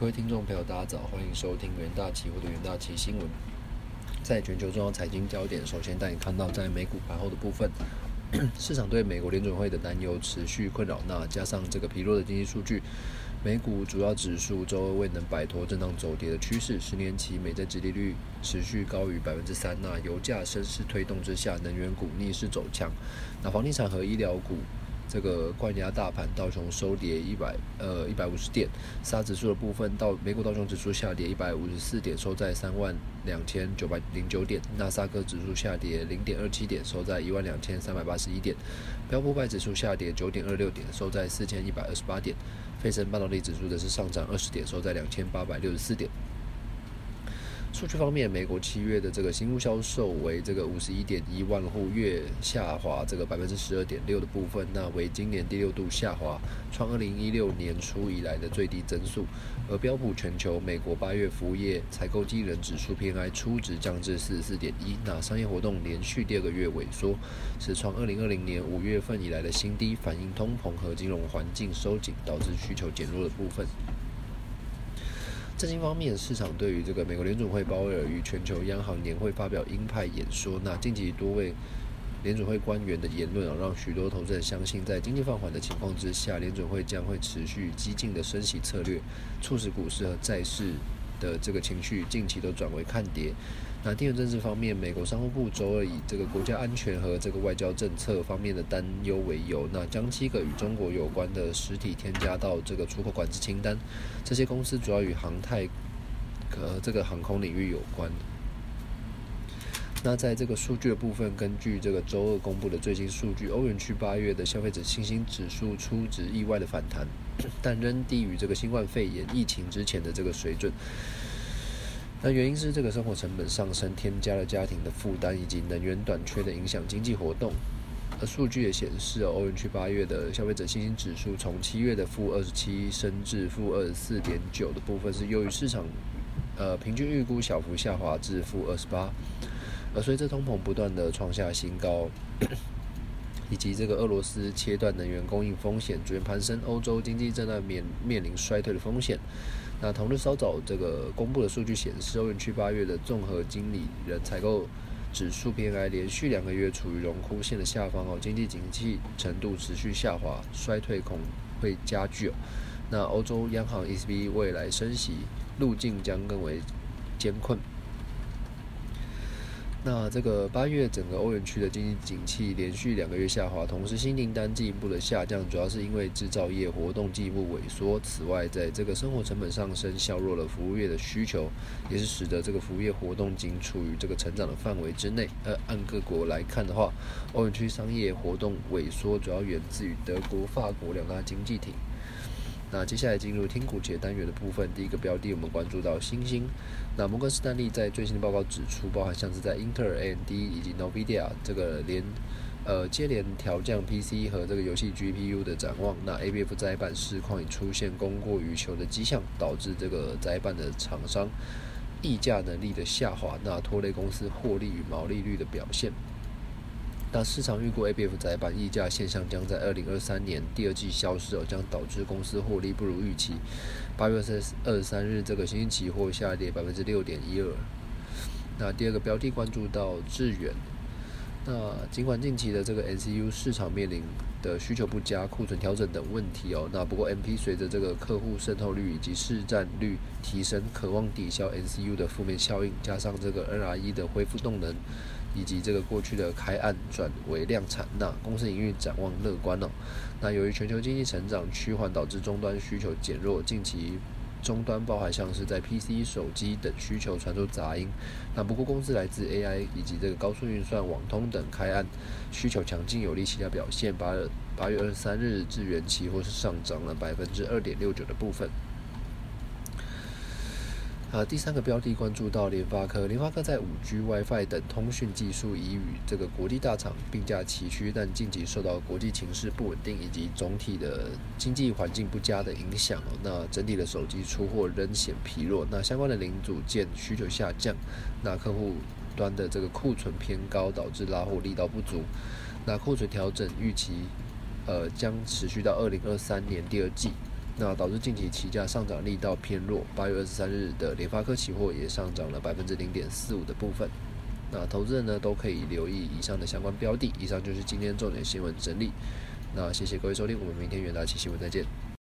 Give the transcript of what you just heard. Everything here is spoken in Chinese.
各位听众朋友，大家早，欢迎收听元大期货的元大期新闻。在全球重要财经焦点，首先带你看到在美股盘后的部分，市场对美国联准会的担忧持续困扰。那加上这个疲弱的经济数据，美股主要指数周二未能摆脱震荡走跌的趋势。10年期美债殖利率持续高于 3%。那油价升势推动之下，能源股逆势走强。那房地产和医疗股这个灌压大盘，道琼收跌150点，沙指数的部分，美国道琼指数下跌154点，收在32909点，纳斯达克指数下跌 0.27 点，收在12381点，标普500指数下跌 9.26 点，收在4128点，费城半导体指数的是上涨20点，收在2864点。数据方面，美国7月的这个新屋销售为这个51.1万户，月下滑这个 12.6% 的部分，那为今年第6度下滑，创2016年初以来的最低增速。而标普全球美国8月服务业采购经理人指数 PMI 初值降至 44.1， 那商业活动连续第2个月萎缩，是创2020年5月份以来的新低，反映通膨和金融环境收紧导致需求减弱的部分。政经方面，市场对于这个美国联准会鲍威尔与全球央行年会发表鹰派演说，那近期多位联准会官员的言论让许多投资人相信，在经济放缓的情况之下，联准会将会持续激进的升息策略，促使股市和债市的这个情绪近期都转为看跌。那地缘政治方面，美国商务部周二以这个国家安全和这个外交政策方面的担忧为由，那将7个与中国有关的实体添加到这个出口管制清单，这些公司主要与航太和这个航空领域有关。那在这个数据的部分，根据这个周二公布的最新数据，欧元区8月的消费者信心指数初值意外的反弹，但仍低于这个新冠肺炎疫情之前的这个水准。那原因是这个生活成本上升添加了家庭的负担，以及能源短缺的影响经济活动。而数据也显示，欧元区8月的消费者信心指数从7月的-27升至-24.9的部分，是由于市场平均预估小幅下滑至-28。而随着通膨不断的创下新高，以及这个俄罗斯切断能源供应风险逐渐攀升，欧洲经济正在面临衰退的风险。那同日稍早这个公布的数据显示，欧元区8月的综合经理人采购指数 PMI 连续2个月处于荣枯线的下方，经济景气程度持续下滑，衰退恐会加剧。那欧洲央行 ECB 未来升息路径将更为艰困。那这个8月整个欧元区的经济景气连续2个月下滑，同时新订单进一步的下降，主要是因为制造业活动进一步萎缩。此外，在这个生活成本上升削弱了服务业的需求，也是使得这个服务业活动仅处于这个成长的范围之内。按各国来看的话，欧元区商业活动萎缩主要源自于德国、法国2大经济体。那接下来进入听股节单元的部分，第一个标的我们关注到新兴。那摩根士丹利在最新的报告指出，包含像是在英特尔、AMD 以及 NVIDIA 这个接连调降 PC 和这个游戏 GPU 的展望。那 ABF 载板市况已出现供过于求的迹象，导致这个载板的厂商议价能力的下滑，那拖累公司获利与毛利率的表现。那市场预估 ABF 载板溢价现象将在2023年第2季消失，将导致公司获利不如预期。8月23日这个新兴期货下跌 6.12%。 那第二个标的关注到致远。那尽管近期的这个 NCU 市场面临的需求不佳、库存调整等问题，那不过 MP 随着这个客户渗透率以及市占率提升，渴望抵消 NCU 的负面效应，加上这个 NRE 的恢复动能，以及这个过去的开案转为量产，那公司营运展望乐观。那由于全球经济成长趋缓，导致终端需求减弱，近期终端包含像是在 PC、手机等需求传出杂音。那不过公司来自 AI 以及这个高速运算、网通等开案需求强劲，有利期价表现。8月23日致远期货是上涨了 2.69% 的部分。第三个标的关注到联发科。联发科在 5G、WiFi 等通讯技术已与这个国际大厂并驾齐驱，但近期受到国际情势不稳定以及总体的经济环境不佳的影响，那整体的手机出货仍显疲弱，那相关的零组件需求下降，那客户端的这个库存偏高，导致拉货力道不足。那库存调整预期将持续到2023年第2季。那导致近期期价上涨力道偏弱。8月23日的联发科期货也上涨了 0.45% 的部分。那投资人呢都可以留意以上的相关标的。以上就是今天重点新闻整理。那谢谢各位收听，我们明天元大期新闻再见。